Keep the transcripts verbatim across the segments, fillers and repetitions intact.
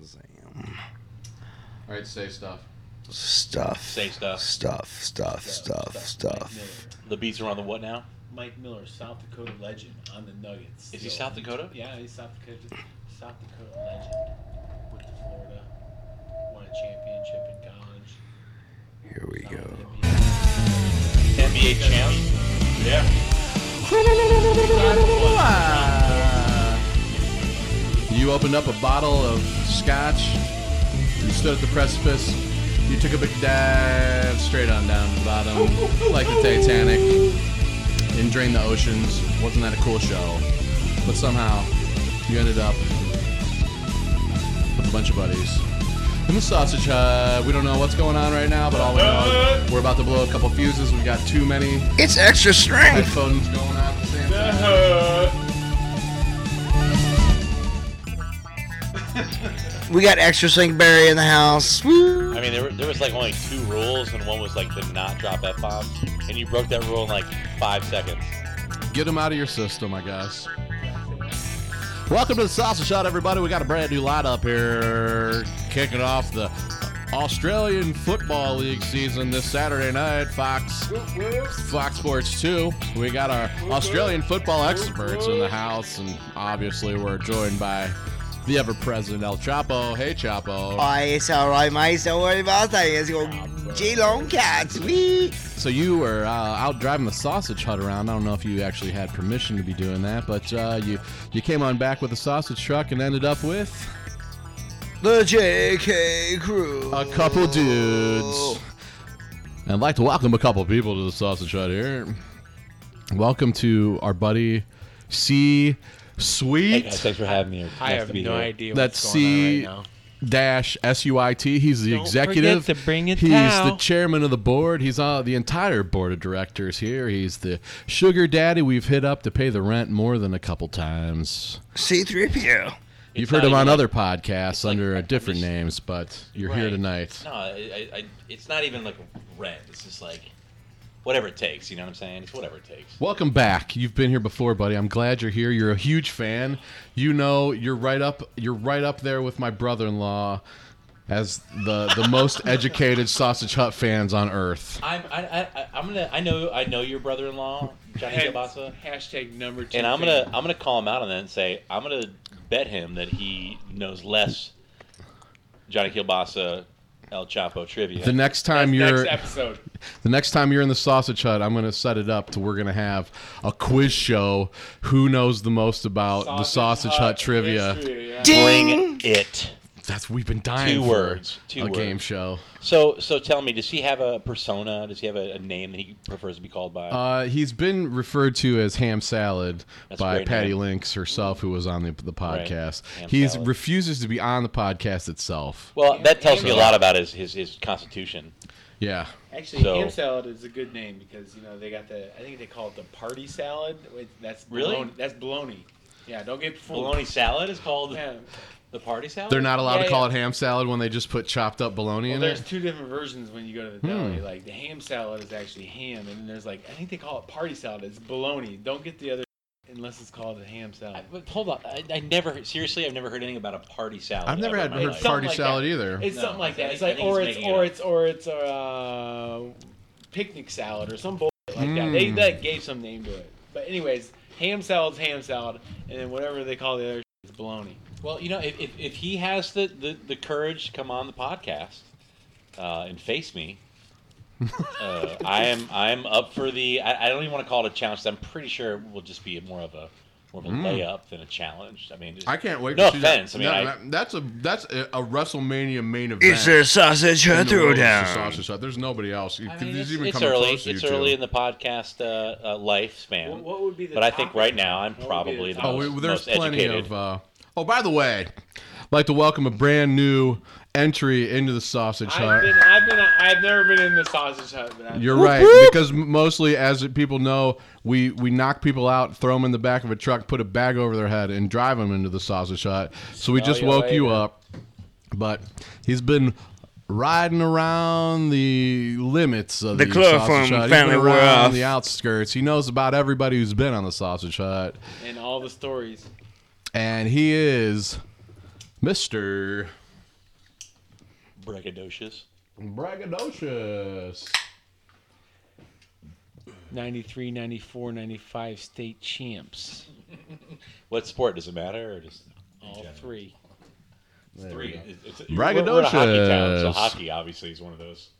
Shazam. All right, say stuff. Stuff. Say stuff. Stuff, stuff, stuff, stuff. stuff. stuff. The Beats are on the what now? Mike Miller, South Dakota legend on the Nuggets. Is so, he South Dakota? Yeah, he's South Dakota. South Dakota legend with the Florida. Won a championship in college. Here we South go. N B A, N B A champ. Yeah. You opened up a bottle of scotch. You stood at the precipice. You took a big dive straight on down the bottom, like the Titanic, and drained the oceans. Wasn't that a cool show? But somehow, you ended up with a bunch of buddies in the Sausage Hut. We don't know what's going on right now, but all we know is we're about to blow a couple fuses. We've got too many. It's extra strength. Headphones going on at the same time. We got extra strength Barry in the house. Woo. I mean, there, were, there was like only two rules, and one was like to not drop F-bombs, and you broke that rule in like five seconds. Get them out of your system, I guess. Welcome to the Sausage Shot, everybody. We got a brand new lineup up here, kicking off the Australian Football League season this Saturday night. Fox, Fox Sports two. We got our Australian football experts in the house, and obviously we're joined by the ever-present El Chapo. Hey, Chapo. Oh, it's all right, mate. Don't worry about that. It's your Geelong Cats. Wee. So you were uh, out driving the Sausage Hut around. I don't know if you actually had permission to be doing that, but uh, you you came on back with a sausage truck and ended up with the J K Crew. A couple dudes. And I'd like to welcome a couple people to the Sausage Hut here. Welcome to our buddy C. Sweet. Hey guys, thanks for having me. Nice I have no here. idea what's That's going C- on right now. Dash S U I T. He's the Don't executive. To bring it He's down. the chairman of the board. He's on the entire board of directors here. He's the sugar daddy we've hit up to pay the rent more than a couple times. C three P O. You've it's heard him on like, other podcasts like under different just, names, but you're right. here tonight. No, I, I, it's not even like rent. It's just like whatever it takes, you know what I'm saying? It's whatever it takes. Welcome back. You've been here before, buddy. I'm glad you're here. You're a huge fan. You know, you're right up you're right up there with my brother-in-law as the the most educated Sausage Hut fans on earth. I'm I I I'm gonna I know I know your brother-in-law, Johnny Cabasa. Hashtag number two. And I'm gonna I'm gonna call him out on that and say I'm gonna bet him that he knows less Johnny Cabasa El Chapo trivia. The next time That's you're next episode. The next time you're in the Sausage Hut, I'm going to set it up to we're going to have a quiz show. Who knows the most about sausage the Sausage Hut, Hut trivia? History, yeah. Bring it. That's we've been dying two for words, two a words. game show. So so tell me, does he have a persona? Does he have a, a name that he prefers to be called by? Uh, he's been referred to as Ham Salad That's by Patty name. Lynx herself, who was on the, the podcast. Right. He refuses to be on the podcast itself. Well, Ham, that tells Ham me a lot about his, his, his constitution. Yeah. Actually, so, ham salad is a good name because, you know, they got the, I think they call it the party salad. That's really? Bologna. That's bologna. Yeah, don't get fooled. Bologna salad is called... Yeah. The party salad? They're not allowed yeah, to call yeah. it ham salad when they just put chopped up bologna well, in it? There's two different versions when you go to the deli. Hmm. Like, the ham salad is actually ham, and then there's like, I think they call it party salad. It's bologna. Don't get the other unless it's called a ham salad. I, but hold on. I, I never, seriously, I've never heard anything about a party salad. I've never had heard party like salad that. either. It's no, something like that. It's like, or it's, or it's, or it's, or uh, it's picnic salad or some bullshit like mm. that. They that gave some name to it. But anyways, ham salad's ham salad, and then whatever they call the other is bologna. Well, you know, if, if, if he has the, the, the courage to come on the podcast uh, and face me, uh, I am I am up for the. I, I don't even want to call it a challenge. I'm pretty sure it will just be more of a more of a mm. layup than a challenge. I mean, just, I can't wait. No to see offense. That. I mean, no, I, that's a that's a WrestleMania main event. It's a sausage hut throwdown. It's a sausage hut. There's nobody else. I mean, it's even it's early. To it's early too. in the podcast uh, uh, lifespan. Well, what would be the? But I think right now I'm probably the, the most, oh, there's most plenty educated. Of, uh, Oh, by the way, I'd like to welcome a brand new entry into the Sausage I've Hut. Been, I've, been, I've never been in the Sausage Hut. But I've You're been. right, Whoop. because mostly, as people know, we, we knock people out, throw them in the back of a truck, put a bag over their head, and drive them into the Sausage Hut. So we Smell just woke way, you man. up. But he's been riding around the limits of the, the Sausage Hut. He's been around off. the outskirts. He knows about everybody who's been on the Sausage Hut. And all the stories. And he is Mister Braggadocious. Braggadocious. ninety-three, ninety-four, ninety-five state champs. What sport? Does it matter? Or just all yeah. three? It's there three. It's, it's, Braggadocious. We're, we're in a hockey town, so hockey obviously is one of those.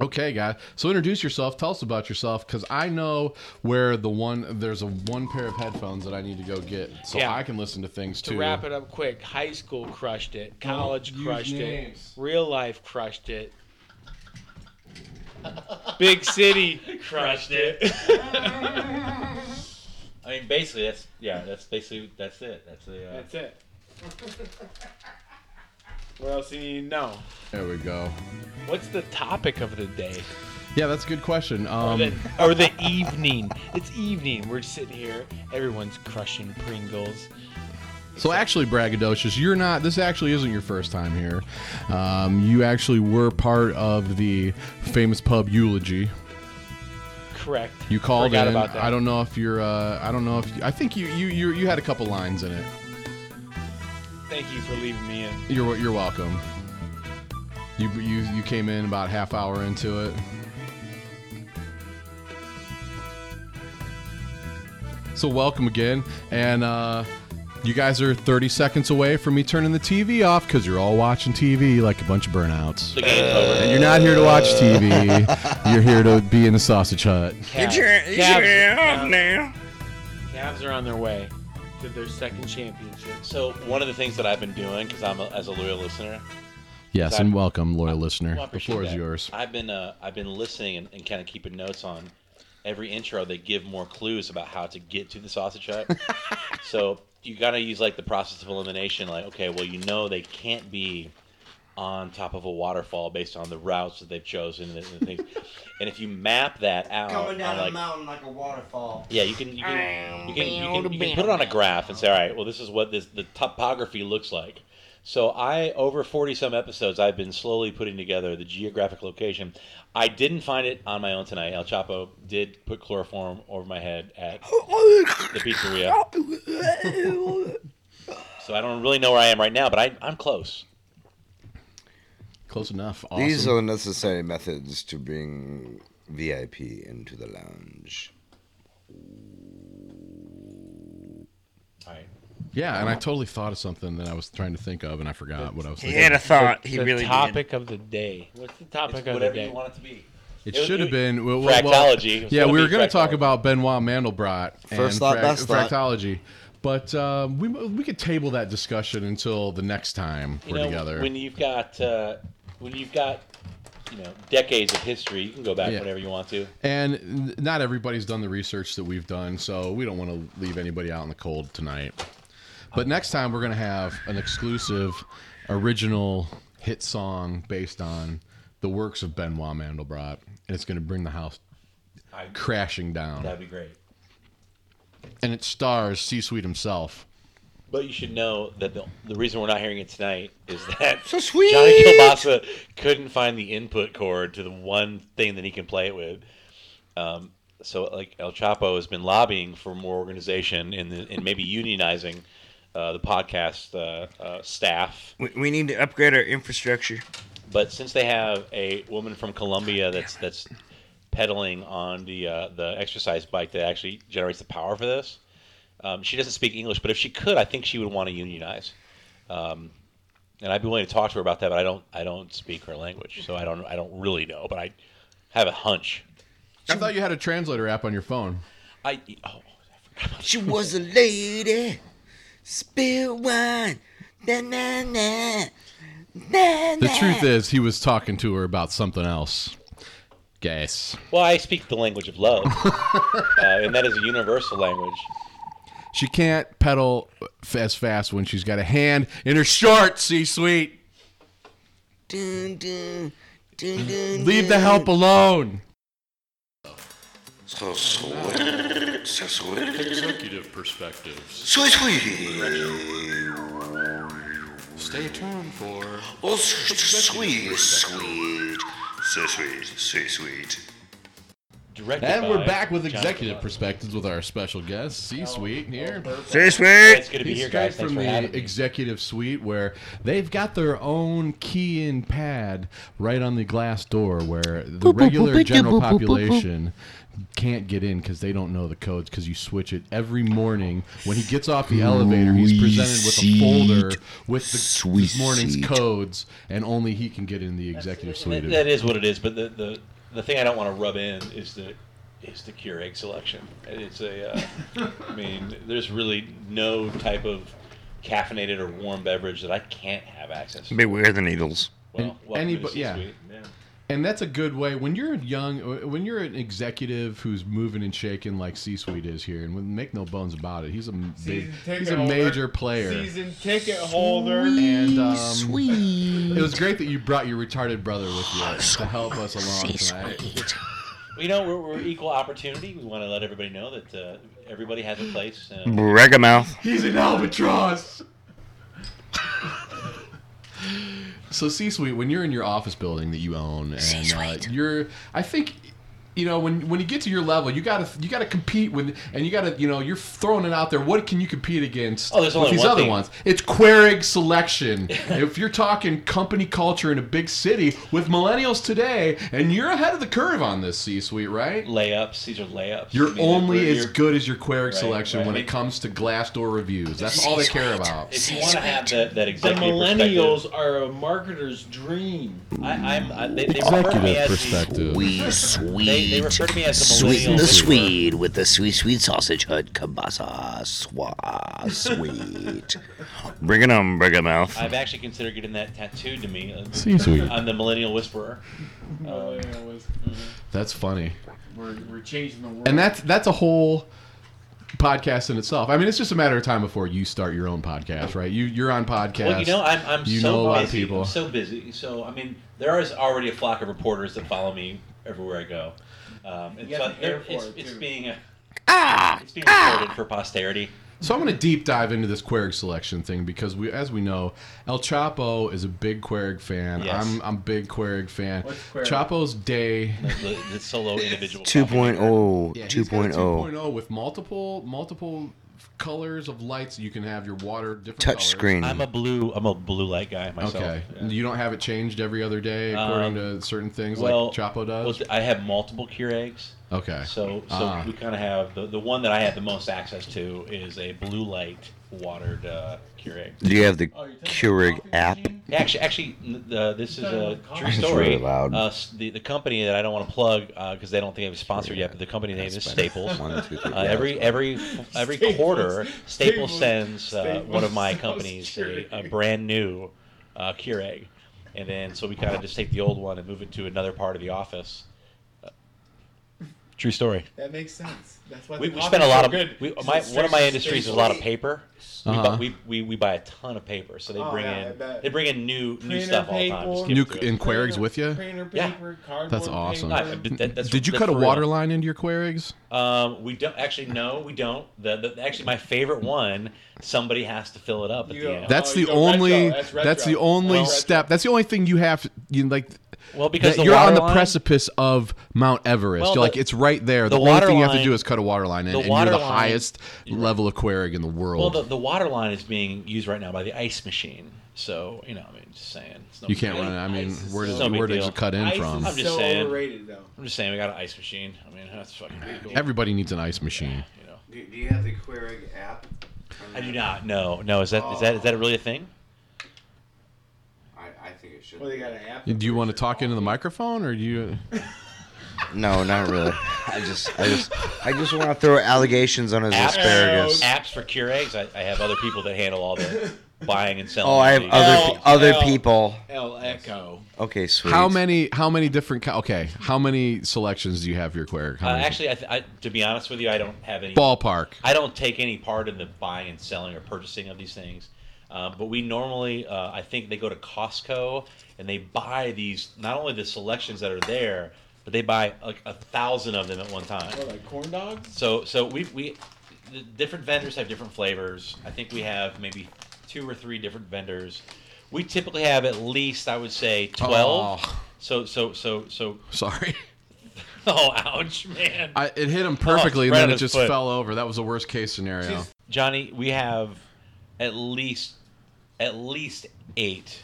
Okay, guys. So introduce yourself. Tell us about yourself, because I know where the one there's a one pair of headphones that I need to go get, so yeah. I can listen to things to too. To wrap it up quick, high school crushed it, college oh, crushed names. it, real life crushed it, big city crushed it. I mean, basically, that's yeah, that's basically that's it. That's the uh... that's it. What else do you need to know? There we go. What's the topic of the day? Yeah, that's a good question. Um, or, the, or the evening. It's evening. We're sitting here. Everyone's crushing Pringles. So actually, Braggadocious, you're not. This actually isn't your first time here. Um, you actually were part of the famous pub eulogy. Correct. You called Forgot in. About that. I don't know if you're. Uh, I don't know if. You, I think you you you you had a couple lines in it. Thank you for leaving me in. You're you're welcome. You you you came in about a half hour into it. So welcome again, and uh, you guys are thirty seconds away from me turning the T V off because you're all watching T V like a bunch of burnouts. Uh, and you're not here to watch T V. You're here to be in the sausage hut. Cavs, Cavs, Cavs, Cavs, now. Cavs are on their way. Did their second championship. So one of the things that I've been doing, because I'm a, as a loyal listener. Yes, and I've, welcome, loyal I'm, listener. Well, the floor that. is yours. I've been uh, I've been listening and, and kind of keeping notes on every intro. They give more clues about how to get to the sausage hut. So you got to use like the process of elimination. Like, okay, well, you know they can't be on top of a waterfall based on the routes that they've chosen and, and things. And if you map that out, coming down like, a mountain like a waterfall. Yeah, you can you can, you can, you can, you can, you can put it on a graph and say, all right, well, this is what this the topography looks like. So I over forty some episodes, I've been slowly putting together the geographic location. I didn't find it on my own tonight. El Chapo did put chloroform over my head at the pizzeria. So I don't really know where I am right now, but I I'm close. Close enough. Awesome. These are necessary methods to bring V I P into the lounge. All right. Yeah, and I totally thought of something that I was trying to think of, and I forgot the, what I was thinking. He had a thought. He the really topic did. of the day. What's the topic it's of the day? Whatever you want it to be. It, it should have been. Well, fractology. Well, yeah, we were going to talk about Benoit Mandelbrot First and thought, fra- best fractology. Thought. But um, we we could table that discussion until the next time we're you know, together. When you've got uh, when you've got you know decades of history, you can go back yeah. whenever you want to. And not everybody's done the research that we've done, so we don't want to leave anybody out in the cold tonight. But next time we're gonna have an exclusive, original hit song based on the works of Benoit Mandelbrot, and it's gonna bring the house I, crashing down. That'd be great. And it stars C-Suite himself. But you should know that the the reason we're not hearing it tonight is that so sweet. Johnny Kielbasa couldn't find the input cord to the one thing that he can play it with. Um, so, like, El Chapo has been lobbying for more organization and in in maybe unionizing uh, the podcast uh, uh, staff. We, we need to upgrade our infrastructure. But since they have a woman from Colombia that's that's... pedaling on the uh, the exercise bike that actually generates the power for this. Um, she doesn't speak English, but if she could, I think she would want to unionize. Um, and I'd be willing to talk to her about that, but I don't I don't speak her language, so I don't I don't really know. But I have a hunch. I thought you had a translator app on your phone. I oh, I forgot. She was a lady, spill wine, na na na na. The truth is, he was talking to her about something else. Guess. Well, I speak the language of love, uh, and that is a universal language. She can't pedal as fast when she's got a hand in her shorts, C-Suite. Dun, dun, dun, dun, Leave the help alone. So sweet, so sweet. Executive perspectives. So sweet. Stay tuned for oh, sweet, sweet, so sweet, so sweet. Directed and we're back with executive perspectives with our special guest, C-Suite here. C-Suite! Yeah, it's good to be here, guys. Thanks for having me. From the executive suite where they've got their own key and pad right on the glass door where the regular general population can't get in because they don't know the codes because you switch it every morning. When he gets off the elevator, he's presented with a folder with the, this morning's codes, and only he can get in the executive suite. That, that is what it is, but the... the The thing I don't want to rub in is the is the Keurig selection. It's a, uh, I mean, there's really no type of caffeinated or warm beverage that I can't have access to. Beware the needles. Well, anybody, yeah. yeah. And that's a good way when you're young, when you're an executive who's moving and shaking like C-Suite is here, and make no bones about it, he's a big, he's a holder. major player, season ticket holder, Sweet. and um, Sweet. It was great that you brought your retarded brother with you to help us along tonight. You know, we're, we're equal opportunity. We want to let everybody know that uh, everybody has a place. Uh, Regamouth. He's an albatross. So C-Suite, when you're in your office building that you own, and uh, you're, I think, you know, when when you get to your level, you gotta you gotta compete with, and you gotta, you know, you're throwing it out there. What can you compete against? Oh, there's only with these one other thing. ones. It's Kuerig selection. If you're talking company culture in a big city with millennials today, and you're ahead of the curve on this, C-Suite, right? Layups. These are layups. You're I mean, only as good as your Kuerig right, selection right. when I mean, it comes to Glassdoor reviews. That's C-Suite. all they care about. If you want to have that, that executive perspective, the millennials are a marketer's dream. I, I'm I, they, they executive me as perspective. We sweet. They refer to me as the millennial. Sweeten the Swede with the sweet, sweet sausage hood kielbasa swa sweet. Bring it on, bring it mouth. I've actually considered getting that tattooed to me. C-Suite. I'm the millennial whisperer. Uh, that's funny. We're, we're changing the world. And that's that's a whole podcast in itself. I mean, it's just a matter of time before you start your own podcast, right? You you're on podcast. Well, you know, I'm I'm you so know a lot busy. Of people. I'm so busy. So I mean, there is already a flock of reporters that follow me everywhere I go. Um, it's, uh, it's, it it's being a, ah, it's being recorded ah. for posterity. So I'm going to deep dive into this Kuerig selection thing because we, as we know, El Chapo is a big Kuerig fan. Yes. I'm I'm big Kuerig fan. What's Kuerig? Chapo's Day, the, the solo individual. two point oh Yeah, two point oh with multiple multiple colors of lights. You can have your water different touch colors. Screen. I'm a blue. I'm a blue light guy myself. Okay, yeah. You don't have it changed every other day according um, to certain things well, like Chapo does. Well, I have multiple Keurigs. Okay. So, so uh, we kind of have the the one that I have the most access to is a blue light watered uh, Keurig. Do you have the oh, Keurig app? Actually, actually, uh, this is a true story. Really loud. Uh, the the company that I don't want to plug because uh, they don't think I have a sponsor yet, but the company name is Staples. One, two, three, uh, every every every Staples. quarter, Staples, Staples sends uh, Staples. one of my companies a, a brand new uh, Keurig, and then so we kind of just take the old one and move it to another part of the office. True story. That makes sense. That's why we, we spend a lot of. Good. We, my, one of my industries is a lot of paper. Uh-huh. We, buy, we, we we buy a ton of paper, so they bring oh, yeah, in that. they bring in new printer new stuff paper, all the time. New in Kuerigs with you? Printer paper, yeah, that's awesome. Paper. No, that, that's, Did you cut a water real. line into your Kuerigs? Um, we don't actually. No, we don't. The, the actually my favorite one. Somebody has to fill it up at you the go, end. That's, oh, the only, that's, that's the only. That's the only step. That's the only thing you have. You like. Well, because the you're on the line, precipice of Mount Everest. Well, the, like it's right there. The, the only thing line, you have to do is cut a water line in, the and you're the line, highest you're right. level of Kuerig in the world. Well, the, the water line is being used right now by the ice machine. So you know, I mean, just saying. No you can't run it. I mean, where does no where does it cut in ice from? Is I'm just so saying. Overrated, though. I'm just saying we got an ice machine. I mean, that's fucking cool. Everybody needs an ice machine. Yeah, you know. Do, do you have the Kuerig app? I do not. No, no. Is that oh. is that is that really a thing? I think it should. Well, they got an app. Do you want to talk into the microphone, or do you? No, not really. I just, I just, I just want to throw allegations on his apps, asparagus. Apps for Keurigs. I, I have other people that handle all the buying and selling. Oh, I have other other people. El Echo. Okay, sweet. How many? How many different? Okay, how many selections do you have your Kuerig? Uh, actually, I th- I, to be honest with you, I don't have any. Ballpark. I don't take any part in the buying and selling or purchasing of these things. Uh, but we normally, uh, I think they go to Costco and they buy these, not only the selections that are there, but they buy like a thousand of them at one time. Oh, like corn dogs? So so we, we the different vendors have different flavors. I think we have maybe two or three different vendors. We typically have at least, I would say, twelve. Oh. So, so, so, so. Sorry. Oh, ouch, man. I, it hit him perfectly, oh, and then it just foot. fell over. That was the worst case scenario. Jeez. Johnny, we have at least at least eight,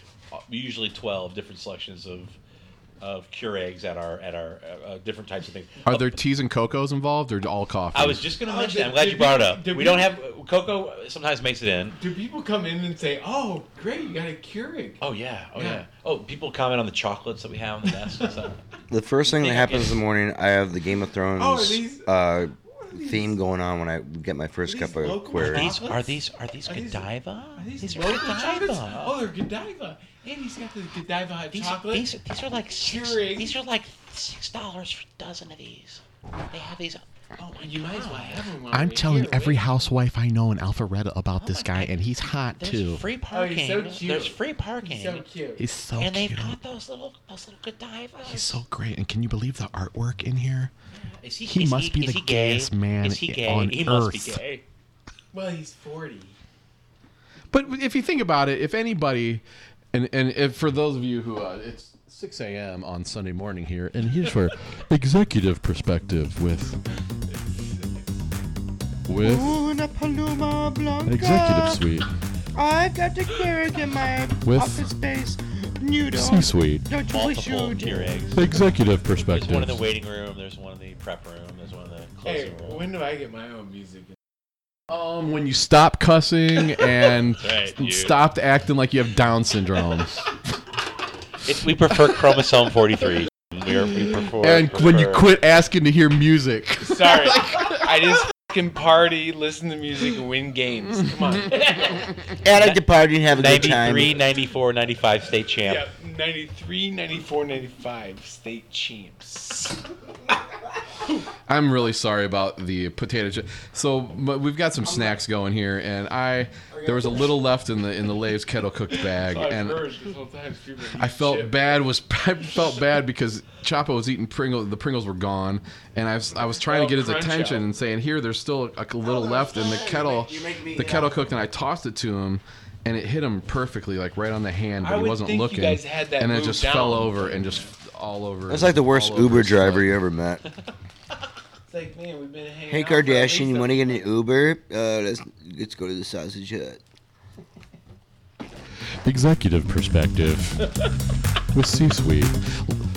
usually twelve different selections of of Kuerigs at our at our uh, different types of things. Are oh, there teas and cocos involved, or all coffee? I was just going to mention oh, that. I'm glad you brought it up. Do we people, don't have cocoa. Sometimes makes it in. Do people come in and say, "Oh, great, you got a Keurig"? Oh yeah, oh yeah. yeah. Oh, people comment on the chocolates that we have on the desk and stuff. The first thing that happens in the morning, I have the Game of Thrones oh, these, uh, theme going on when I get my first cup of Kuerigs. Are these are these are these Godiva? Are these, these local Godiva? Oh, they're Godiva. And he's got the Godiva hot these, chocolate. These, these are like six, these are like six dollars for a dozen of these. They have these. Oh my you God. Might as well have them. I'm telling here, every right? housewife I know in Alpharetta about oh this guy, God. And he's hot There's too. Free parking. Oh, he's so cute. There's free parking. He's so cute. He's so and cute. And they've got those little, those little Godivas. He's so great. And can you believe the artwork in here? Is he? He is must he, be the gayest man is he gay? on he earth. Must be gay. Well, he's forty. But if you think about it, if anybody. And and if, for those of you who, uh, it's six a.m. on Sunday morning here, and here's for Executive Perspective with with Una Paloma Blanca. Executive Suite. I've got the Keurig in my with office space. Nudo. C-Suite. Don't you wish you did? Executive Perspective. There's one in the waiting room. There's one in the prep room. There's one in the closing hey, room. Hey, when do I get my own music? Um, when you stop cussing and right, stopped acting like you have Down syndrome. It's, we prefer chromosome forty-three. We are, we prefer, and prefer. When you quit asking to hear music. Sorry, I just fucking party, listen to music, and win games. Come on. I like to party and have a good time. ninety-three, ninety-four, ninety-five state champ. Yep, ninety-three, ninety-four, ninety-five state champs. I'm really sorry about the potato chip. So but we've got some snacks going here, and I there was a little left in the in the Lay's kettle cooked bag, and I felt bad was I felt bad because Chapo was eating Pringles. The Pringles were gone, and I was, I was trying to get his attention and saying, "Here, there's still a little left in the kettle, the kettle cooked," and I tossed it to him. And it hit him perfectly, like right on the hand, but I he wasn't looking. And it just down. fell over and just all over. That's like the worst Uber driver you ever met. It's like, man, we've been hanging Hey, out Kardashian, you want to get an Uber? Uh, let's, let's go to the Sausage Hut. Executive Perspective with C-Suite.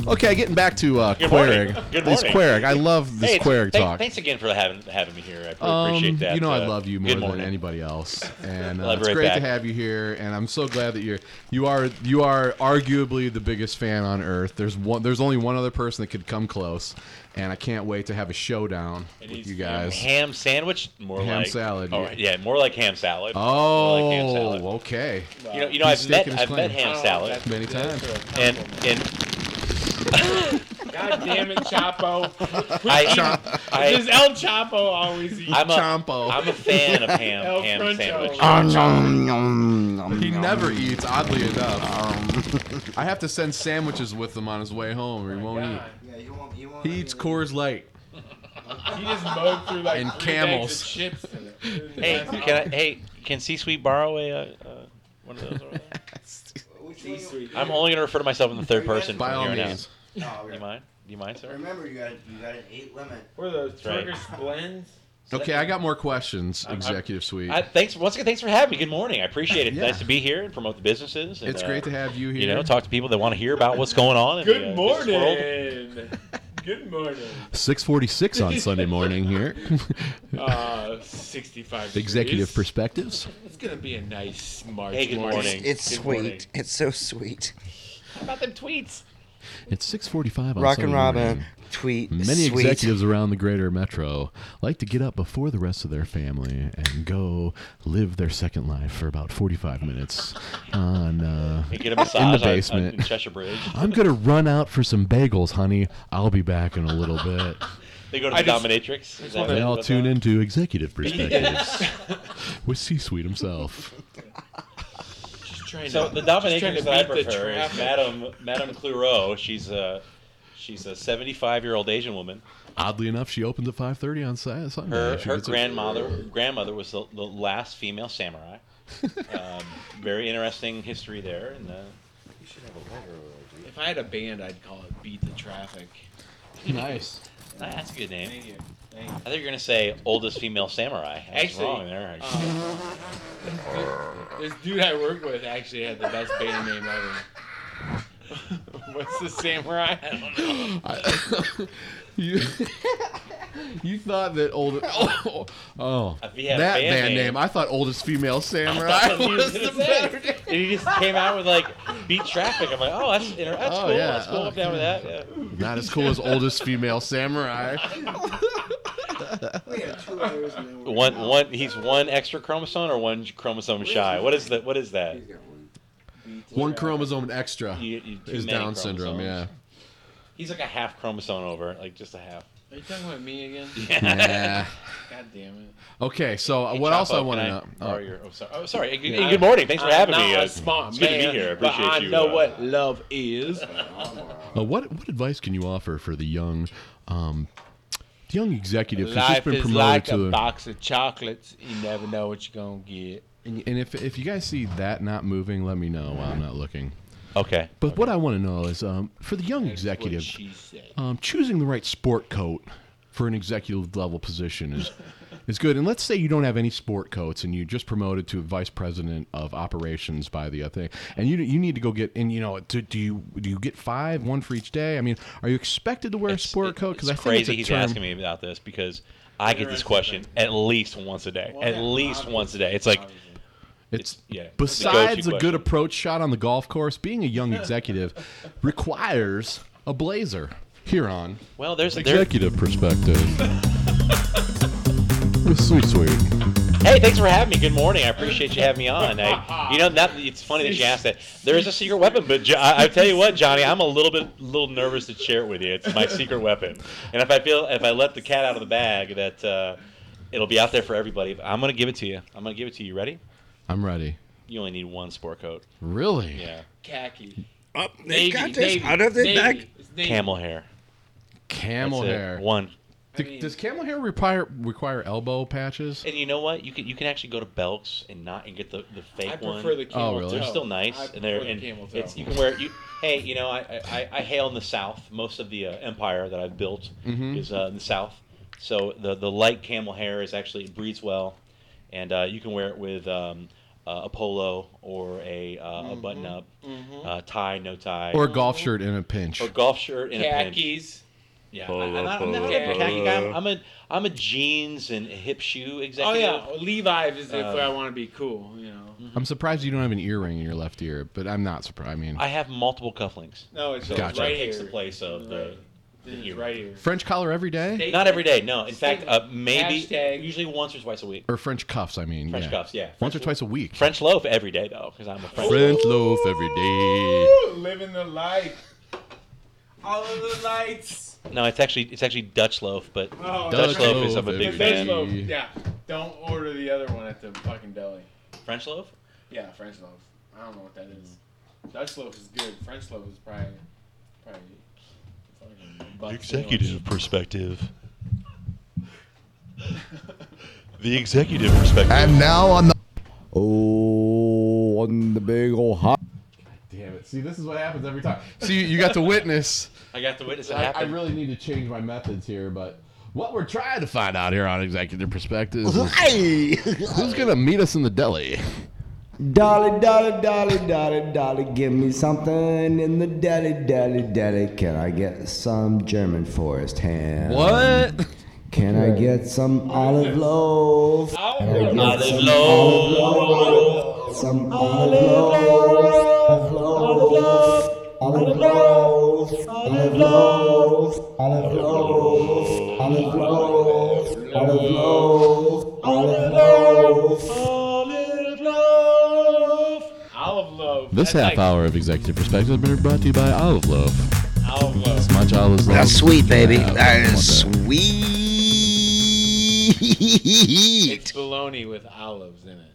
Okay, getting back to uh, Kuerig. Good morning. This Kuerig. I love this hey, Kuerig th- talk. Thanks again for having, having me here. I really um, appreciate that. You know uh, I love you more than anybody else. And uh, it's right great back. to have you here. And I'm so glad that you're you are you are arguably the biggest fan on earth. There's one. There's only one other person that could come close. And I can't wait to have a showdown and with you guys. Ham sandwich, more ham like salad. Oh, yeah, more like ham salad. Oh, like ham salad. okay. Wow. You know, you know, I've met I've claim. met ham salad oh, many times. And and. God damn it, Chapo! I, eat, I, does El Chapo always eat? I'm a, Chapo. I'm a fan of ham El ham Frencho. sandwich. Um, um, um, um, he never eats, oddly enough. Um, I have to send sandwiches with him on his way home, or he won't God. eat. Yeah, you won't, you won't he eats Coors Light. He just mowed through like and three camels. Bags of chips. Hey, can I, hey, can C-Suite borrow a uh, one of those? Over there? C-Suite. I'm only gonna refer to myself in the third person from here on out. No, you mind? You mind, sir? Remember, you got you got an eight limit. What are those Trigger's right. blends? Okay, I got more questions, I'm, Executive I'm, Suite. I, thanks once again. Thanks for having me. Good morning. I appreciate it. Yeah. Nice to be here and promote the businesses. And, it's uh, great to have you here. You know, talk to people that want to hear about what's going on. In Good the, uh, morning. Good morning. six forty-six on Sunday morning here. uh, sixty-five Executive Perspectives. It's gonna be a nice March hey, good morning. morning. It's, it's good sweet. Morning. It's so sweet. How about them tweets? It's six forty-five on Rock Sunday and Robin morning. Tweet Many sweet. executives around the greater metro like to get up before the rest of their family and go live their second life for about forty-five minutes on uh, get a massage in the basement. On, on Cheshire Bridge. I'm going to run out for some bagels, honey. I'll be back in a little bit. They go to the I dominatrix. Just, they all tune that? into Executive Perspectives with C-Suite himself. So the dominatrix that I prefer is Madame Madame Clureau. She's a she's a seventy-five year old Asian woman. Oddly enough, she opens at five thirty on Sunday. Her, her grandmother a... grandmother was the, the last female samurai. um, very interesting history there. And uh, you should have a letter. If I had a band, I'd call it Beat the Traffic. Nice. That's a good name. Thank you. Thank you. I think you're gonna say oldest female samurai. That's actually wrong there. Uh, this dude I work with actually had the best beta name ever. What's the samurai? I don't know. I, you, you thought that old oh, oh that band name. name. I thought oldest female samurai I thought was the better name. And he just came out with like beat traffic. I'm like, oh, that's inter- that's oh, cool. Yeah. That's cool. Oh, I'm down with that. Yeah. Not as cool as oldest female samurai. We have two hours and then we're one out. one. He's one extra chromosome or one chromosome shy. What is that? What is that? One chromosome extra you, you, is Down syndrome, yeah. He's like a half chromosome over, like just a half. Are you talking about me again? Yeah. God damn it. Okay, so hey, what else I want to know? Oh. Your, oh, sorry. Oh, sorry. Good, yeah. Good morning. Thanks for having I'm me. Not uh, a smart man, it's good to be here. I appreciate but I you. I know uh, what love is. uh, what what advice can you offer for the young, um, the young executive who's just been promoted like to a, a box of chocolates? You never know what you're gonna get. And, and if if you guys see that not moving, let me know while I'm not looking. Okay. But okay. What I want to know is, um, for the young That's executive, um, choosing the right sport coat for an executive level position is is good. And let's say you don't have any sport coats and you're just promoted to vice president of operations by the thing, and you you need to go get and you know do, do you do you get five one for each day? I mean, are you expected to wear it's, a sport it, coat? Because I think crazy it's a he's term. asking me about this because I get this question at least once a day. Well, at least obvious. once a day. It's like. It's, it's yeah, besides a question. Good approach shot on the golf course, being a young executive requires a blazer. Here on well, there's executive there. Perspective. With sweet, sweet. Hey, thanks for having me. Good morning. I appreciate you having me on. I, you know, that, it's funny that you asked that. There is a secret weapon, but jo- I, I tell you what, Johnny, I'm a little bit, little nervous to share it with you. It's my secret weapon, and if I feel, if I let the cat out of the bag, that uh, it'll be out there for everybody. But I'm gonna give it to you. I'm gonna give it to you. Ready? I'm ready. You only need one sport coat. Really? Yeah. Khaki. Oh, they Navy, got this Navy, out of the back. Camel hair. Camel That's hair. It. One. I mean, does camel hair require require elbow patches? And you know what? You can you can actually go to Belk's and not and get the, the fake I prefer one. The camel oh, really? They're still nice. I and they're the and camel it's you can wear you. Hey, you know I, I, I hail in the South. Most of the uh, empire that I've built mm-hmm. is uh, in the South. So the the light camel hair is actually it breeds well, and uh, you can wear it with. Um, Uh, a polo or a, uh, mm-hmm. a button-up, mm-hmm. uh, tie, no tie. Or a golf shirt in a pinch. Or a golf shirt in Khakis. a pinch. Khakis. Yeah, polo, I, I'm not, polo, I'm not polo. a khaki guy. I'm, I'm, a, I'm a jeans and hip shoe executive. Oh, yeah. Levi's is uh, where I want to be cool, you know. Mm-hmm. I'm surprised you don't have an earring in your left ear, but I'm not surprised. I mean, I have multiple cufflinks. No, it's gotcha. Right here. It takes the place of right. the... Right here. French collar every day? Statement. Not every day, no. In Statement. fact, uh, maybe Hashtag. usually once or twice a week. Or French cuffs, I mean. French yeah. cuffs, yeah. French once or twice a week. French loaf every day, though, because I'm a French. French loaf every day. Living the life. All of the lights. No, it's actually it's actually Dutch loaf, but oh, Dutch, Dutch loaf is I'm a big fan. Dutch loaf, yeah. Don't order the other one at the fucking deli. French loaf? Yeah, French loaf. I don't know what that is. Dutch loaf is good. French loaf is probably probably. The executive perspective. The executive perspective. And now on the oh, on the big old hot. God damn it! See, this is what happens every time. See, you got to witness. I got to witness it happen. I, I really need to change my methods here, but what we're trying to find out here on Executive Perspective is hey! Who's gonna meet us in the deli? Dolly, dolly, dolly, dolly, dolly, give me something in the deli, deli, deli. Can I get some German forest ham? What? Can I get some olive loaf? Olive loaf. Some olive loaf. Olive loaf. Olive loaf. Olive loaf. Olive loaf. Olive loaf. Olive loaf. Olive loaf. This That's half like, hour of Executive Perspective has been brought to you by Olive Loaf. Olive Loaf. Smudge Olive Loaf. That's sweet, baby. Yeah, that is sweet. It's bologna with olives in it.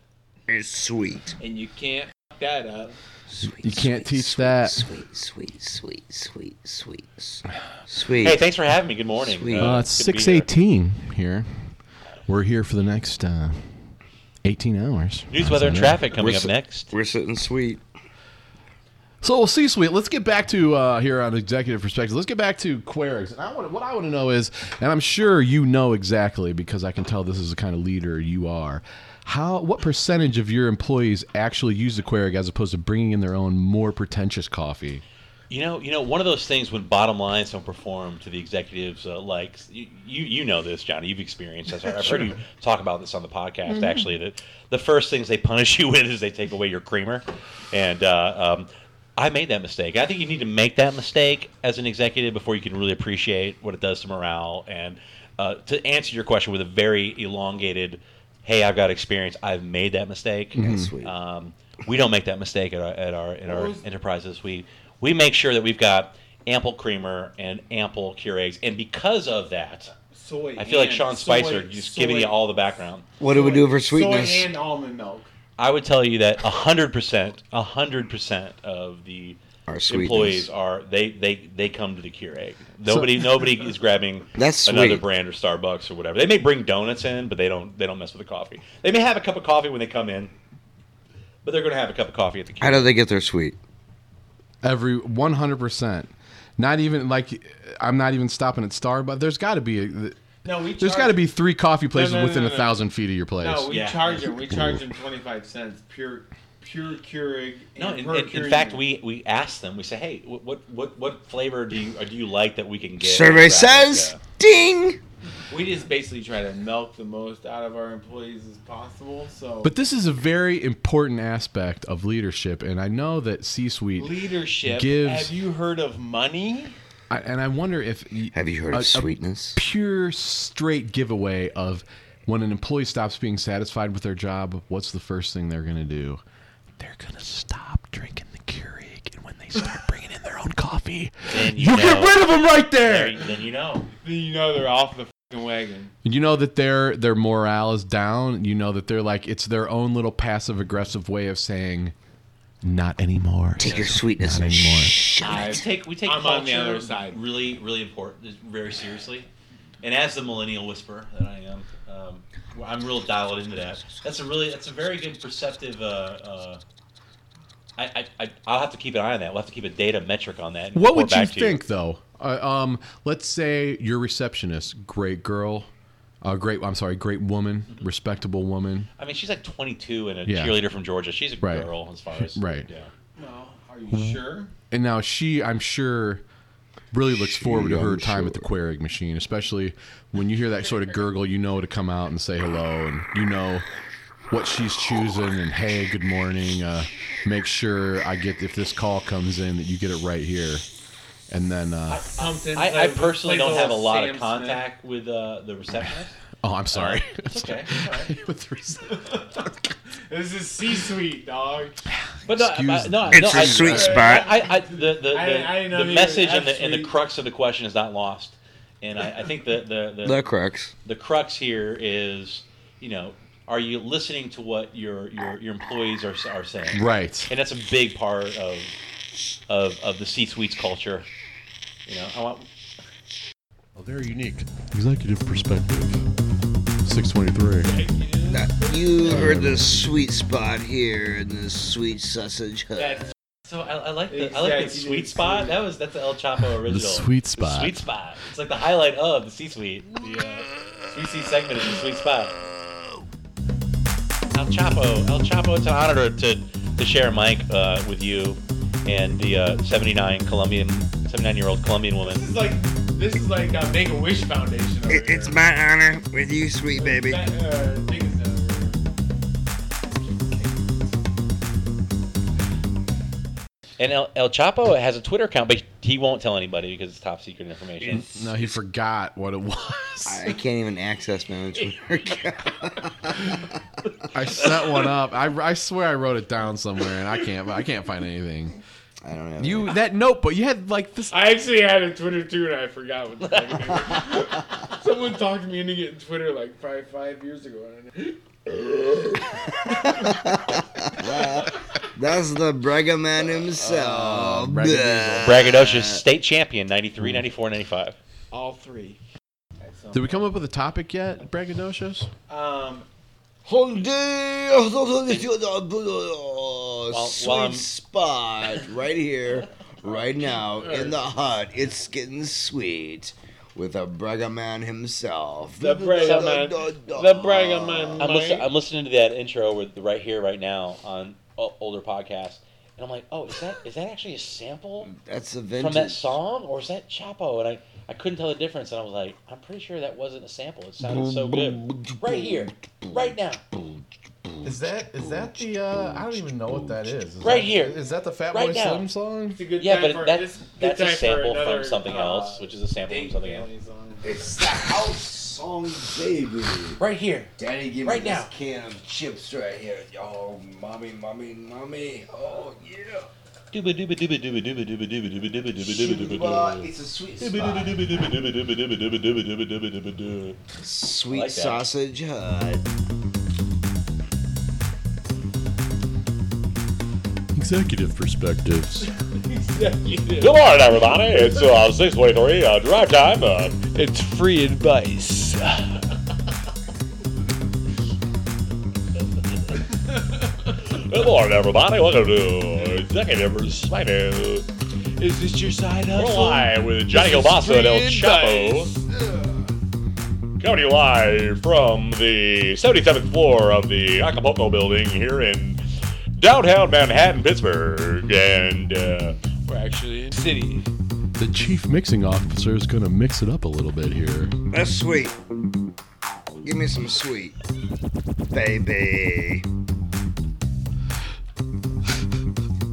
It's sweet. And you can't fuck that up. Sweet, you can't sweet, teach sweet, that. Sweet, sweet, sweet, sweet, sweet, sweet. Hey, thanks for having me. Good morning. Uh, it's six eighteen here. We're here for the next uh, eighteen hours. News, weather, and traffic coming we're up si- next. We're sitting sweet. So, C-Suite, let's get back to uh, here on executive perspective. Let's get back to Kuerigs. And I want what I want to know is, and I'm sure you know exactly because I can tell this is the kind of leader you are. How? What percentage of your employees actually use the Keurig as opposed to bringing in their own more pretentious coffee? You know, you know, one of those things when bottom lines don't perform to the executives, uh, like you, you, you know this, Johnny. You've experienced this. I've sure. heard you talk about this on the podcast. Mm-hmm. Actually, that the first things they punish you with is they take away your creamer. And uh, um, I made that mistake. I think you need to make that mistake as an executive before you can really appreciate what it does to morale. And uh, to answer your question with a very elongated, hey, I've got experience. I've made that mistake. Mm-hmm. Sweet. Um, we don't make that mistake at our at our in our enterprises. We We make sure that we've got ample creamer and ample Keurigs, and because of that, soy. I feel like Sean Spicer soy, just soy, giving you all the background. What soy, do we do for sweetness? Soy and almond milk. I would tell you that one hundred percent, one hundred percent of the Our employees are they, they, they come to the Keurig. Nobody so, nobody is grabbing that's another sweet. brand or Starbucks or whatever. They may bring donuts in, but they don't they don't mess with the coffee. They may have a cup of coffee when they come in, but they're going to have a cup of coffee at the Keurig. How do they get their sweet? Every one hundred percent. Not even like I'm not even stopping at Starbucks. There's got to be a, no. We charge, there's got to be three coffee places no, no, no, within no, no, a thousand no. feet of your place. No, we yeah. charge them. We charge them twenty-five cents pure pure Keurig. No, in, in, Keurig. in fact, we, we ask them. We say, hey, what what what flavor do you or do you like that we can get? Survey says, ding. We just basically try to milk the most out of our employees as possible. So, but this is a very important aspect of leadership, and I know that C-Suite leadership gives. Have you heard of money? I, and I wonder if have you heard a, of sweetness? A pure, straight giveaway of when an employee stops being satisfied with their job. What's the first thing they're going to do? They're going to stop drinking the Keurig, and when they start bringing in their own coffee, then you, you know, get rid of them right there. there. Then you know. Then you know they're off the. Wagon. You know that their their morale is down. You know that they're like it's their own little passive aggressive way of saying, "Not anymore." Take your sweetness and shut it. Take, we take I'm culture on the other side. Really, really important, very seriously. And as the millennial whisperer that I am, um, I'm real dialed into that. That's a really that's a very good perceptive. Uh, uh, I, I I'll have to keep an eye on that. We'll have to keep a data metric on that. What would you think though? Uh, um, let's say your receptionist, great girl, uh, great. I'm sorry, great woman, mm-hmm. respectable woman. I mean, she's like twenty-two and a yeah. cheerleader from Georgia. She's a right. girl as far as right. Yeah. Well, are you sure? And now she, I'm sure, really looks she, forward to her I'm time sure. at the Keurig machine, especially when you hear that sort of gurgle. You know to come out and say hello, and you know what she's choosing. And hey, good morning. Uh, make sure I get if this call comes in that you get it right here. And then uh, I, I, I personally don't have a lot Sam of contact Smith. with uh, the receptionist. Oh, I'm sorry. Uh, it's okay. Right. with the receptionist. This is C-suite, dog. But no, I, no, it's no, a I, sweet I, spot. I, I, the the, the, I, I the message and the, and the crux of the question is not lost, and I, I think the the, the the crux the crux here is you know. Are you listening to what your your, your employees are are saying? Right. And that's a big part of of of the C-suite's culture. You know, I want. Well, they're unique. Executive perspective. six twenty-three. Now, you um, heard the sweet spot here in the sweet sausage hut. So I, I like the exactly. I like the sweet spot. That was that's the El Chapo original. The sweet spot. The sweet spot. It's like the highlight of the C-suite. The uh, C-suite segment is the sweet spot. El Chapo, El Chapo, it's an honor to, to share a mic uh, with you and the uh, seventy-nine Colombian, seventy-nine-year-old Colombian woman. This is like, this is like a Make-A-Wish Foundation. Over it, it's here. My honor with you, sweet it's baby. That, uh, and El, El Chapo has a Twitter account, but he won't tell anybody because it's top secret information. It's, no, he forgot what it was. I can't even access my own Twitter account. I set one up. I, I swear I wrote it down somewhere, and I can't I can't find anything. I don't know. You any. That notebook, you had like this. I actually had a Twitter too, and I forgot what the fuck it was. Someone talked me into getting Twitter like probably five years ago. Wow. That's the Bregaman himself. Uh, Braggadocious. Braggadocious state champion, ninety-three, ninety-four, ninety-five. All three. Did we come up with a topic yet, Braggadocious? Um, a while, sweet while spot right here, right now, in the hut. It's getting sweet. With a Brega man himself. The Brega man. The Brega man. I'm, listen, I'm listening to that intro with right here, right now on older podcasts. And I'm like, oh, is that is that actually a sample? That's a vintage. From that song? Or is that Chapo? And I, I couldn't tell the difference. And I was like, I'm pretty sure that wasn't a sample. It sounded so good. Right here. Right now. Is that is that the, uh, I don't even know what that is. Is right that, here. Is that the Fatboy right Slim song? It's a good yeah, but that's, that's a sample another, from something uh, else, which is a sample from something else. Song. It's the house song, baby. Right here. Daddy, give right me now. This can of chips right here. Yo, mommy, mommy, mommy. Oh, yeah. Dooba dooba dooba dooba dooba dooba dooba dooba dooba dooba dooba. It's a sweet spot. Sweet sausage hut. Executive Perspectives. Executive. Good morning, everybody. It's uh, six twenty-three, uh, drive time. Uh, it's free advice. Good morning, everybody. Welcome to Executive Perspectives. Is this your side hustle? We're live with Johnny Gilbasa and El Chapo. Coming to you live from the seventy-seventh floor of the Acapulco building here in downtown Manhattan, Pittsburgh, and uh, we're actually in the city. The chief mixing officer is going to mix it up a little bit here. That's sweet. Give me some sweet, baby.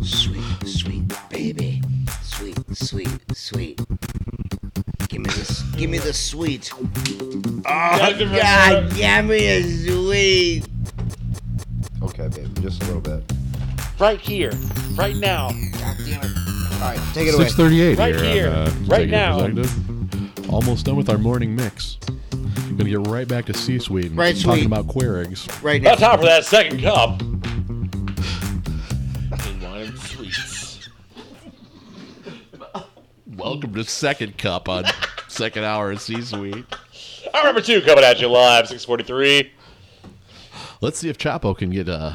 Sweet, sweet, baby. Sweet, sweet, sweet. Give me this. Give me the sweet. Oh, God, give me a sweet. Okay, baby, just a little bit. Right here, right now. God damn it. All right, take it away. six thirty-eight right here. here on, uh, right now. Almost done with our morning mix. I'm going to get right back to C-Suite and right, talking about Kuerigs. Right now. About time for that second cup. The wine sweets. Welcome to second cup on second hour of C-Suite. Hour number two coming at you live, six forty-three. Let's see if Chapo can get uh,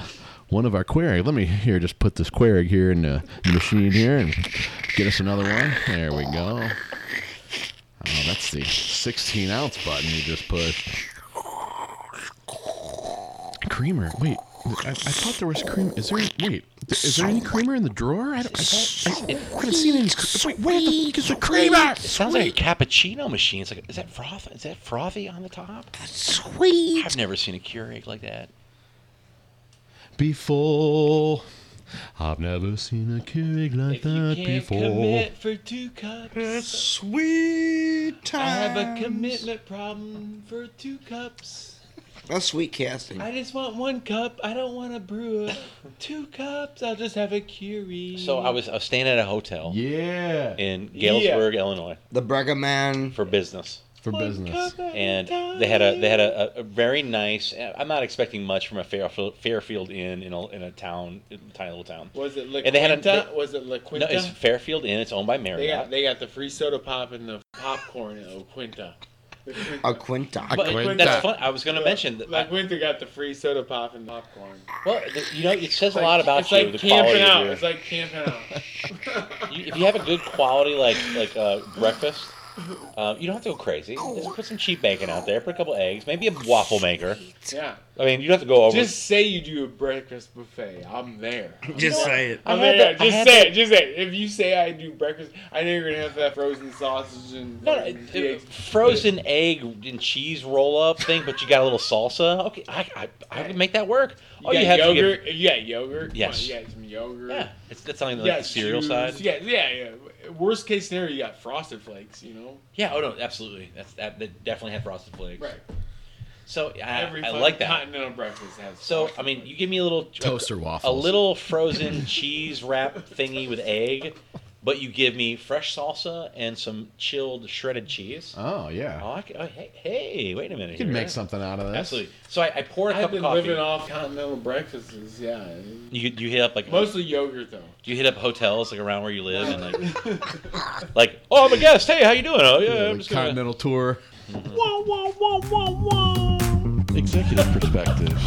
one of our Kuerig. Let me here just put this Kuerig here in the machine here and get us another one. There we go. Oh, that's the sixteen ounce button you just pushed. Creamer. Wait, I, I thought there was cream. Is there? Wait, is there any creamer in the drawer? I don't. I, thought, I, I haven't seen any. Wait, where the fuck is the creamer? It sounds sweet. Like a cappuccino machine. It's like, is that froth? Is that frothy on the top? That's sweet. I've never seen a Keurig like that. Before, I've never seen a Keurig like if that you can't before. Commit for two cups. It's sweet times. I have a commitment problem for two cups. That's sweet casting. I just want one cup. I don't want to brew a two cups. I'll just have a Keurig. So I was, I was staying at a hotel. Yeah. In Galesburg, yeah. Illinois. The Brega man for business. For one business. And they had a they had a, a very nice. I'm not expecting much from a Fairfield, Fairfield Inn in a in a town, in a tiny little town. Was it La Quinta? And they had a, they, was it La Quinta? No, it's Fairfield Inn. It's owned by Marriott. They got, they got the free soda pop and the popcorn at La Quinta. A Quinta. A Quinta. That's fun. I was going to yeah. mention that. Like Quinta got the free soda pop and popcorn. Well, you know, it says it's a lot like, about it's you. Like the camping out. Your... It's like camping out. You, if you have a good quality like like uh, breakfast, uh, you don't have to go crazy. Just put some cheap bacon out there. Put a couple eggs. Maybe a waffle maker. Yeah. I mean, you don't have to go over. Just say you do a breakfast buffet. I'm there. I'm just there. Say it. I'm there. Yeah, just say it. it. Just say it. If you say I do breakfast, I know you're going to have that frozen sausage and no, frozen, it, frozen egg and cheese roll-up thing, but you got a little salsa. Okay, I I, I can make that work. You oh, got you have yogurt? Get, you got yogurt? Yes. On, you got some yogurt? Yeah. It's, that's something like the cereal juice. Side. Yeah, yeah, yeah. Worst case scenario, you got Frosted Flakes, you know? Yeah, oh, no, absolutely. That's that. They definitely had Frosted Flakes. Right. So I, I like that. Continental breakfast has. So I mean, you give me a little toaster waffles, a little frozen cheese wrap thingy with egg, but you give me fresh salsa and some chilled shredded cheese. Oh yeah. Oh, I can, oh hey, hey, wait a minute. You can here, make right? something out of this. Absolutely. So I, I pour a I've cup of coffee. I've been living off continental breakfasts. Yeah. You you hit up like mostly yogurt though. Do you hit up hotels like around where you live and like like oh I'm a guest. Hey, how you doing? Oh yeah, yeah I'm just continental gonna... tour. Mm-hmm. Whoa whoa whoa whoa whoa. Executive Perspectives.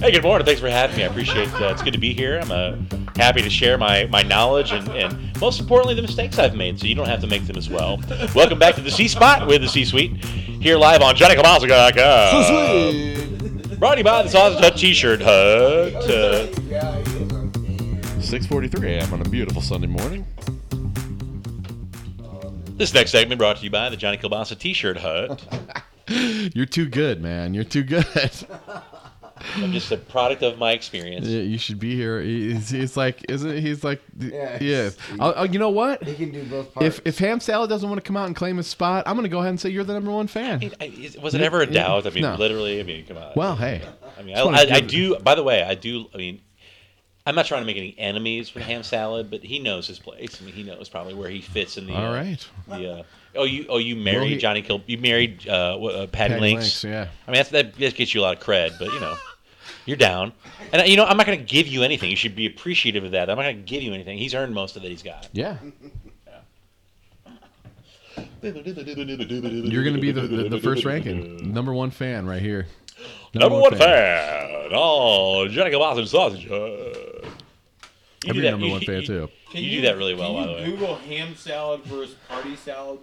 Hey, good morning. Thanks for having me. I appreciate it. Uh, it's good to be here. I'm uh, happy to share my, my knowledge and, and, most importantly, the mistakes I've made so you don't have to make them as well. Welcome back to the C-Spot with the C-Suite, here live on johnny kamazka dot com. So brought to you by the Sausage Hut T-Shirt Hut. Uh, six forty-three a.m. on a beautiful Sunday morning. This next segment brought to you by the Johnny Kielbasa T-Shirt Hut. You're too good, man. You're too good. I'm just a product of my experience. Yeah, you should be here. He's, he's like, isn't he's like, yeah. yeah. I'll, I'll, you know what? He can do both parts. If if Ham Salad doesn't want to come out and claim his spot, I'm going to go ahead and say you're the number one fan. I mean, I, was it ever a doubt? I mean, no. literally. I mean, come on. Well, hey. I mean, I, I, I do. By the way, I do. I mean, I'm not trying to make any enemies with Ham Salad, but he knows his place. I mean, he knows probably where he fits in the. All right. Uh, the, uh, Oh, you! Oh, you married well, he, Johnny Kill. You married uh, uh, Patty, Patty Links. Links. Yeah. I mean, that's, that that gets you a lot of cred, but you know, you're down. And you know, I'm not going to give you anything. You should be appreciative of that. I'm not going to give you anything. He's earned most of that he's got. Yeah. yeah. You're going to be the, the, the first ranking, number one fan right here. Number, number one, one fan. fan. Oh, Johnny Kielbasa Sausage. Uh, I'd be number one fan too. You, you do that really well, by the way. Can you Google ham salad versus party salad?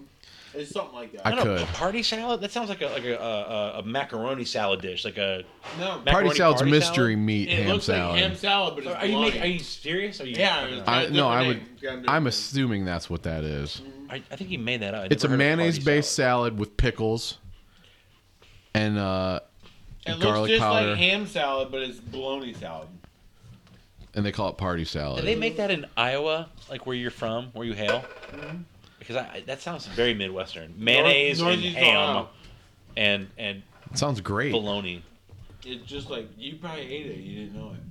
It's something like that. I, I could. Know, a party salad? That sounds like a like a, a, a macaroni salad dish, like a no. Party salad's party mystery salad? meat it ham looks salad. Like ham salad, but it's are you making, are you serious? Are you yeah. I, no, I would. I'm assuming that's what that is. I, I think he made that up. It's a mayonnaise-based salad. salad with pickles and uh, it garlic looks just powder. Like ham salad, but it's bologna salad. And they call it party salad. Do they make that in Iowa, like where you're from, where you hail? Mm-hmm. Because I, that sounds very Midwestern. Mayonnaise North, North and ham and, and it sounds great. Bologna. It's just like, you probably ate it. You didn't know it.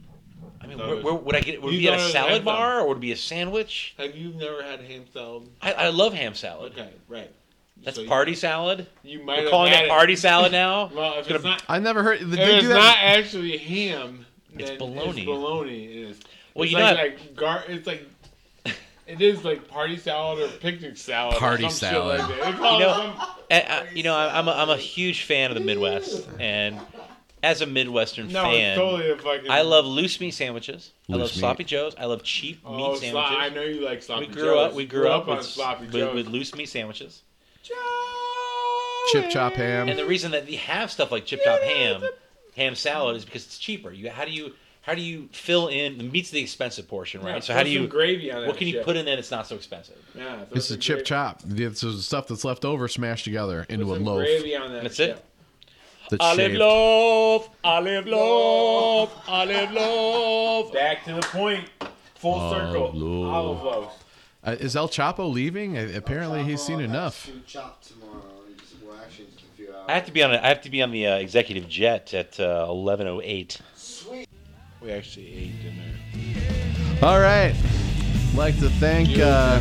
I mean, so where, where would I get it? Would it be at a salad bar or would it be a sandwich? Have you never had ham salad? I, I love ham salad. Okay, right. That's so party you, salad? You might We're have calling it party salad now? Well, if it's, it's not, I never heard. If it's not actually ham, it's bologna. It's bologna. It is. Well, it's you like, know, like gar- it's like it is like party salad or picnic salad. Party or some salad. Shit like that. It you know, some and, uh, you know, I'm a, I'm a huge fan of the Midwest, and as a Midwestern no, fan, totally a fucking... I love loose meat sandwiches. Loose I love meat. sloppy joes. I love cheap oh, meat sandwiches. So I know you like sloppy joes. We grew joes. up. We grew, grew up, up on with, sloppy joes. With, with loose meat sandwiches. Joey. Chip chop ham. And the reason that we have stuff like chip chop ham. Ham salad is because it's cheaper. You how do you how do you fill in the meat's the expensive portion, right? Yeah, so how do you gravy on that what can shit. you put in that it's not so expensive? Yeah, it's a chip gravy. chop. It's the stuff that's left over smashed together into put a loaf. Gravy on that that's shit. it. The olive shaped. loaf, olive loaf, olive loaf. Back to the point, full olive circle, loaf. olive loaf. Uh, is El Chapo leaving? Uh, apparently, Chapo he's seen enough. To chop tomorrow. I have to be on. A, I have to be on the uh, executive jet at uh, eleven oh eight. Sweet. We actually ate dinner. All right. I'd like to thank uh,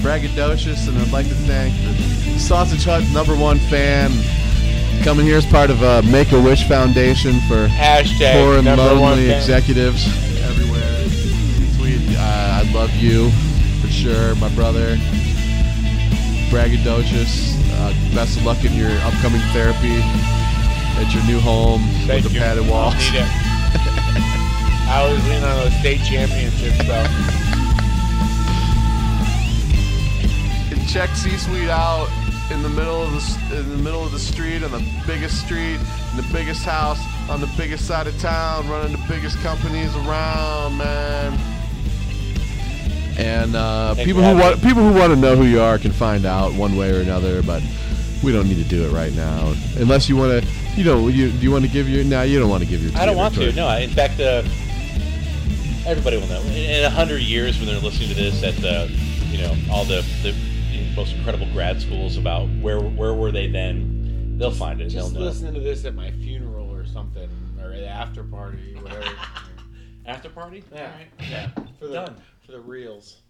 Braggadocious, and I'd like to thank the Sausage Hut number one fan coming here as part of uh, Make a Wish Foundation for Hashtag poor and lonely executives everywhere. Sweet. Uh, I love you for sure, my brother. Braggadocious. Uh, best of luck in your upcoming therapy at your new home Thank with the you. padded walls. I need it. I was in on a state championship, so. And check C-Suite out in the middle of the in the middle of the street on the biggest street in the biggest house on the biggest side of town, running the biggest companies around, man. And uh, people who want people who want to know who you are can find out one way or another, but we don't need to do it right now. Unless you want to, you know, you do you want to give your? No, you don't want to give your. I don't want to. No, in fact, uh, everybody will know. In a hundred years, when they're listening to this, at the, you know, all the the most incredible grad schools about where where were they then, they'll find it. Just they'll know. Listen to this at my funeral or something, or at the after party, or whatever. After party? Yeah. All right. Yeah. For the, Done. For the reels.